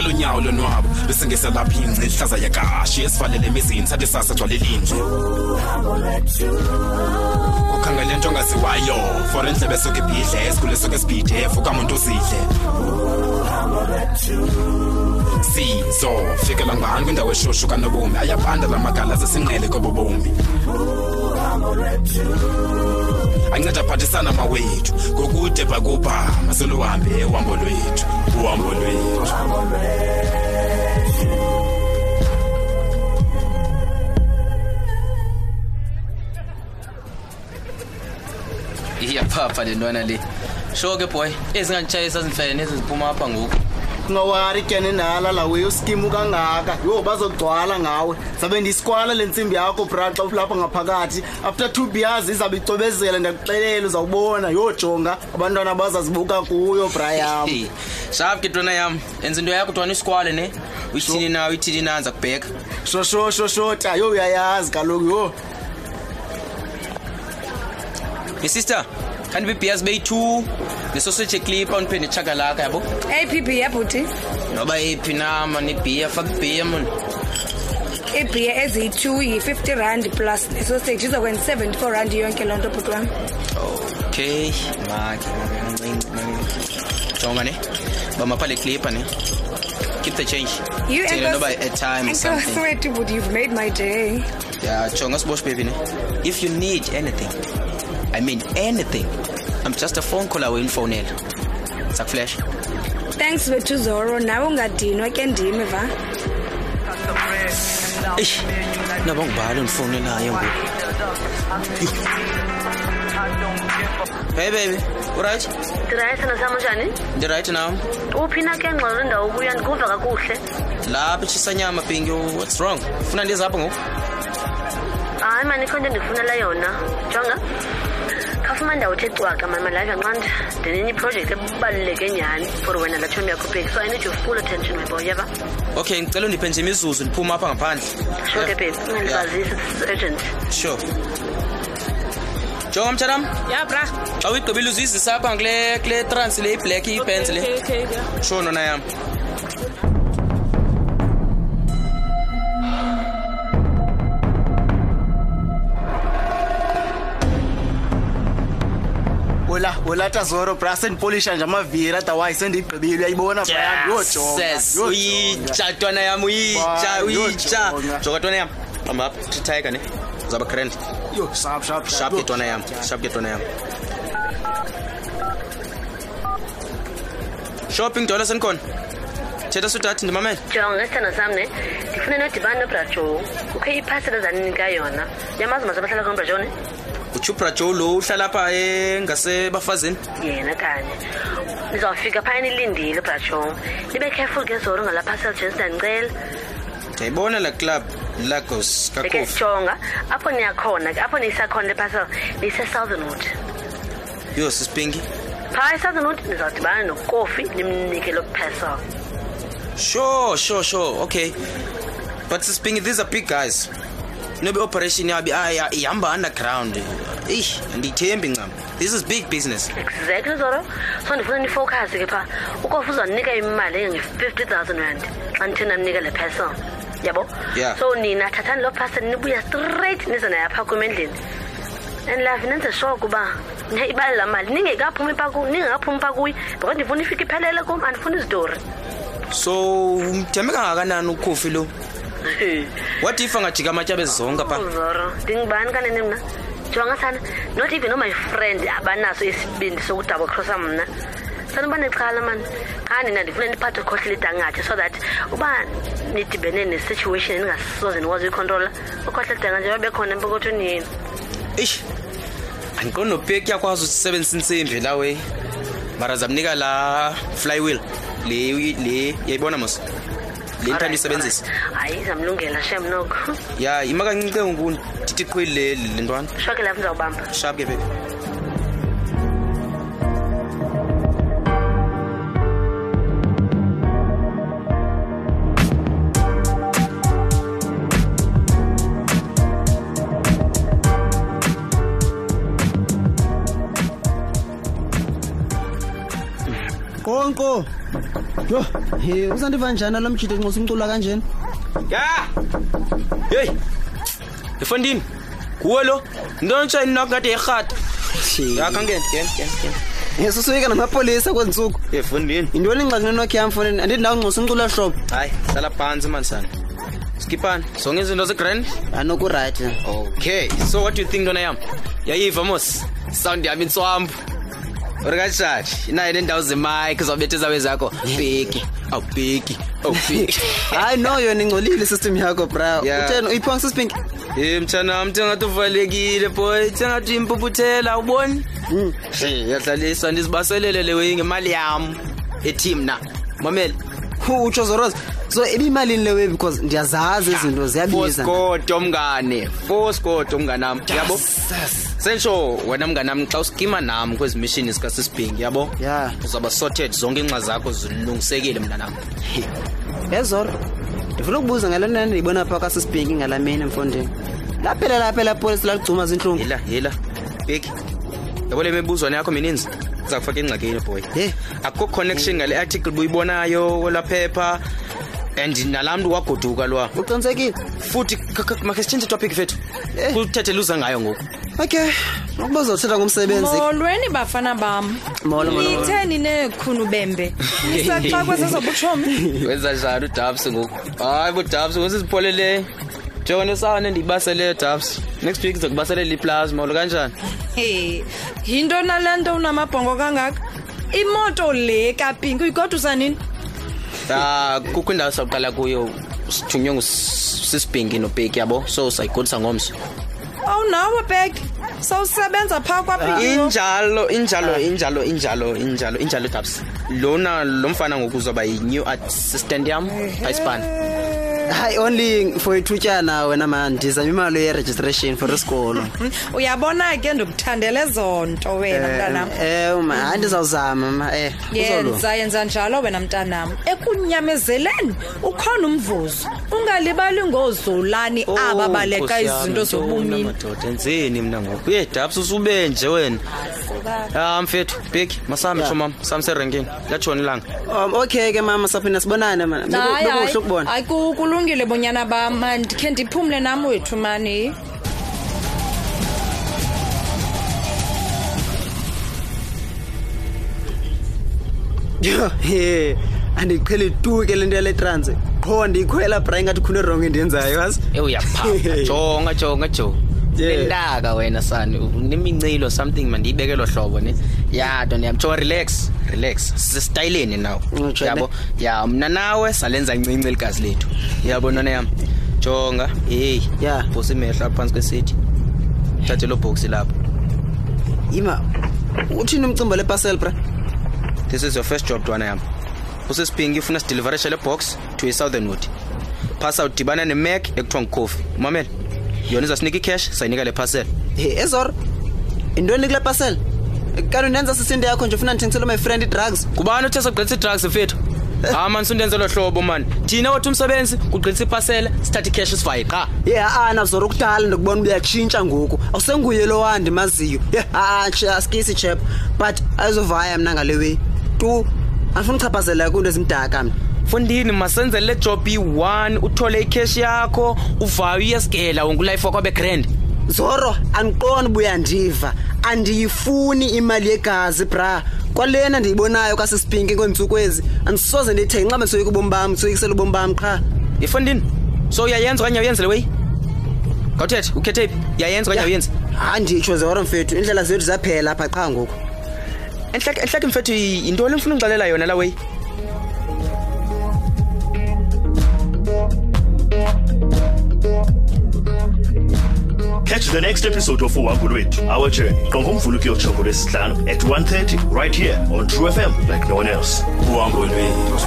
Kolonyawo lonwabo bese ngeselapha ingcwe ihlaza yakashi esivalele emizini sathi sasa twalelindwe ukhangela into ongaziwayo for endlebe sokubhidle esikhule sokesibhide fuka umuntu usidle see so fika la ngani kwindawo eshushu kanobombe ayabanda la magala sesinqele kobobombe anceda aphathisana mawethu ngokude bhakubha maseluhambe uhambo lwethu uhambo lwethu. Yeah, Papa, the Nonali. Show the boy. It's going to chase us in fairness and Puma Pango. No, I can't in Alla, we use Kimuganga, you buzz of Toala now. Seven is squalor and Simbiaco Prat of Lapanga Pagati. After 2 beers, is a bit of Bezel and the Players of Born, a Yochonga, abandon a buzz as Buka, Kuyo, Priam. Sharp Kitunayam, and Zinduaco to any squall in it. We see now it in as a peg. So, Tayo, I ask, Galugo. My sister, can we PS Bay 2? The sausage clip on Penny Chakalaka. APP, Aputi. Nobody Pinam and Epia for PM. APA is a 250 rand plus the sausage is a 74 rand you and Kelonto put one. Okay, but my pally clip and keep the change. You and by a time. I swear to you, you've made my day. Yeah, Chongas Bosch baby. If you need anything. I mean anything. I'm just a phone call away in phone nail. Sak flash. Thanks for to Zoro. Now I'm going to I can do it. Ish. No bang balloon phone nail. Hey baby, alright? Alright, na samujani? Alright now. Upina kya ngolunda ukuya nguva kakuhle. La bichisanya mapingo. What's wrong? Funa ndiza hapo ngoku. Hayi mani konde ndifuna la yona. Jonga. Kafumanda uthetwaka mama life and the project ebaleke nyani for wena la chomi yakho back so I need your full attention my boy yaba. Okay ngicela undipenje imizuzu ndiphuma apha ngaphandle. Sure babe ngizazisa it's urgent. Sure. Jonga mtharam. Yeah bra. Awu igqibile uzizisa apha ngile translate black ipenzi le. Okay. Sure nona yami. Olata Zoro brass and polish and Jamavira, the wise and the baby born of Yocho. Says, we chatonam, we chatonam. I'm up to take on it. Zabakran. You sharp it on I am, sharp it on I am. Shopping dollars and con. Chetasutat in the moment. John, listen to something. If you're not a band of Pracho, okay, pass it as an Guyana. Yamas must have a conversation. Uchupra cholo ushalapha engase bafazini yena kanye uzawufika phana ilindile bracho libe careful ngezoro ngalapha seljensi ndicela ndiyibona la club Lagos kakhulu ekechonga apho niyakhona apho nisakhona lepasel lise Southernwood yo sisipingi phaya Southernwood nizawudibana nokofi nimnike lo pasel sure okay but sisipingi these are big guys. No operation I'll be Yamba underground. And the temping them. This is big business. Exactly, Zoro. So the phone forecast Ukofuza nigga in Malay 50,000 rand until I'm nigga the person. Yabo? Yeah. So Nina Tatan Lo Pass and Nubuya straight Nizana Pacumentin. And laughing at the show Guba. Naibala Mal Ninga Pumipagu, Ninga Pumpagui, but the Bonific Palacom and Funis door. So Temagana no Kofilo. What if I chiga machabe zonga pa? Ding ban kana nemna. Jonga sana. Not even my friend abanaso isibindi sokudaba crossa mna. Sana baneqhala man. Khani na different part of course lidangathi so that uba nidibene ne situation engasoze nwazi icontrol. Ukhohle danga nje babekhona empokotho nini. Eish. Angikono pick yakwazi ukusebenzisa insimbi lawe. Mara zamnika la flywheel. Le yayibona mos. Lentani sebenzisi. Hayi zamlungela shem nokho. Yeah, imaka ncince ngunu. Titikhwele le ntwana. Shake la mzawubamba. Shabe baby. Konko. Yo, hey, usandivanjana lo mjito ngosumtula kanjena? Ya. Hey. Efondini. Kuwe lo. Ndontsha inokade ekhata. Ya kangena. Ngesuswika namapolice kwenzuko. Efondini. Indweni ngxakene nokhaya mfondini, andinawo ngosumtula shop. Hayi, sala phansi mansana. Skipani, so ngezinto ze grand? Anokurate. Okay. So what do you think dona yam? Yayiva mos. Sound yami inswambu. Urgachach, ina ndendawo zemike zobetheza wezakho. Bheki, awubheki, awubheki. I know you're ningcolile system yakho bra. Uthen uyiphansi spink. Hey mtshana, mthengathi uvalekile boy, mthengathi impuputhela ubone. Yadlalisa ndisibaselele we ngemali yam eteam na. Mamela. Utsho zoroza. So ebimali lewe because ndiyazazi izinto ziyabiza. Force god omnganami, yabo? Sensho wena mnganami xa uskima nami kwezi mission isikasi sping, yabo? Yeah. Uzaba sorted zonke inxa zakho zilungisekile mina nami. Ezoro. Ndifuna ukubuza ngalona ndiyibona pha ka sispingi ngalamene mfondini. Laphela police lagcuma zinhlungu. Yela. Bheki. Yabo le mebuzwana yakho mininzi. Zakufaka ingxakini boy. Hey, akho connection ngale article buyibonayo olaphepha. And nalamdu wagoduka lwa uqinisekile futhi makesitshintshe topic fethu kuthethe luza ngayo ngoku. Okay, ukuboza uthetha ngomsebenzi. Molweni bafana bam. Molo. Itheni nekhunu bembe. Isaxa kwesezobutshomi. Wenza njalo uDabs ngoku. Hayi bo Dabs usizipholele. Jona sawa ndibasele Dabs. Next week zokubaselela iplus molo kanjani? Hey, into nalento unamabhongo kangaka. Imoto le kapinki uyigodusa nini? Kukwindawo sawuqala kuyo sithunywe ngusisibhingi nobheki yabo, so sayigodisa ngomso. Oh nawe bheki sawusebenza phaa kwaphi? Injalo Dabs. Lona lomfana ngokuzoba yinew assistant yam ayispan. Hi only for ithutyana wena man ndizama imali ye registration for isikolo. Uyabona ke ndokuthandele zonto wena mntanami. Ma ndizawuzama ma uzolo. Yenza njalo wena mntanami. Ekunyamezeleni ukhona umvuzo. Ungalibali ngozolani ababaleka izinto zobumini. Ndenzeni mina ngoku. Dabs usubenje wena. Mfethu bheki masambe tho mama samse ranking lajoni langa. Okay ke mama saphinda sibonane mana. Ngokuhle ukubona. Ayikho ngile bonyana ba mandikhe ndiphumle nami wethu mani. Hey, andiqhele tuke le nto le transit. Qho ndikhwela bra ingathi khune wrong endiyenzayo yazi. Uyaphapha. Jonga. Lendaka wena sani nemincilo something mandibeke lo hlobo ne. Yeah, don't I'm too relax. Sistyleeni now. Yabo. Yeah, mina nawe salenza incinci eligazi lethu. Yabona nami. Jonga. Hey, yeah, bosi mehla phansi kwesithi. Thathe lo box lapha. Ima uthini umcimbi le parcel bra? This is your first job to anayam. Usisiphingi ufuna sideliverisha le box to a Southernwood. Pass out dibana ne Mac ekuthiwa coffee. Mamela. Yona izasinika cash sayinika le parcel. Hey Ezor. Indweni kule parcel? Kana unenza sisinde yakho nje ufuna ndithengisele my friend drugs. Kubani uthesa ugqitsa drugs mfethu? Man sundenze lo hlobo man. Thina wethu umsebenzi ugqitsa iparcel sithathe cash isifaye qha. Ana Zor ukudala ndikubona uyatshintsha ngoku. Akusenguye lo wandi maziyo. Askisi chap. But azovaya mina ngale way. Tu afuna uchaphazela kunto ezimdaka mina. Fondini masenze le job i1 uthole icash yakho uvayo yesikela wonke life wakho be grand. Zoro andiqoni buya ndiva andiyifuni imali yegazi bra kwalena ndiyibonayo kasisiphinki kwemtsukwezi andisoze ndithe inxame soyi kubombami soyikisela ubombami qha. Ifondini so uyayenza kanye uyenzele wey? Ngawuthethe ukhethe iphi? Uyayenza kanye uyenza? Anditsho Zoro mfethu indlela zethu zaphela apha qha ngoku. Enhleke mfethu into le mfuna ungixelela yona la wey. Catch the next episode of Uhambo Lwethu, Our Journey, from Ngomvuluko Chokolesihlanu at 1:30 right here on True FM like no one else. Uhambo Lwethu.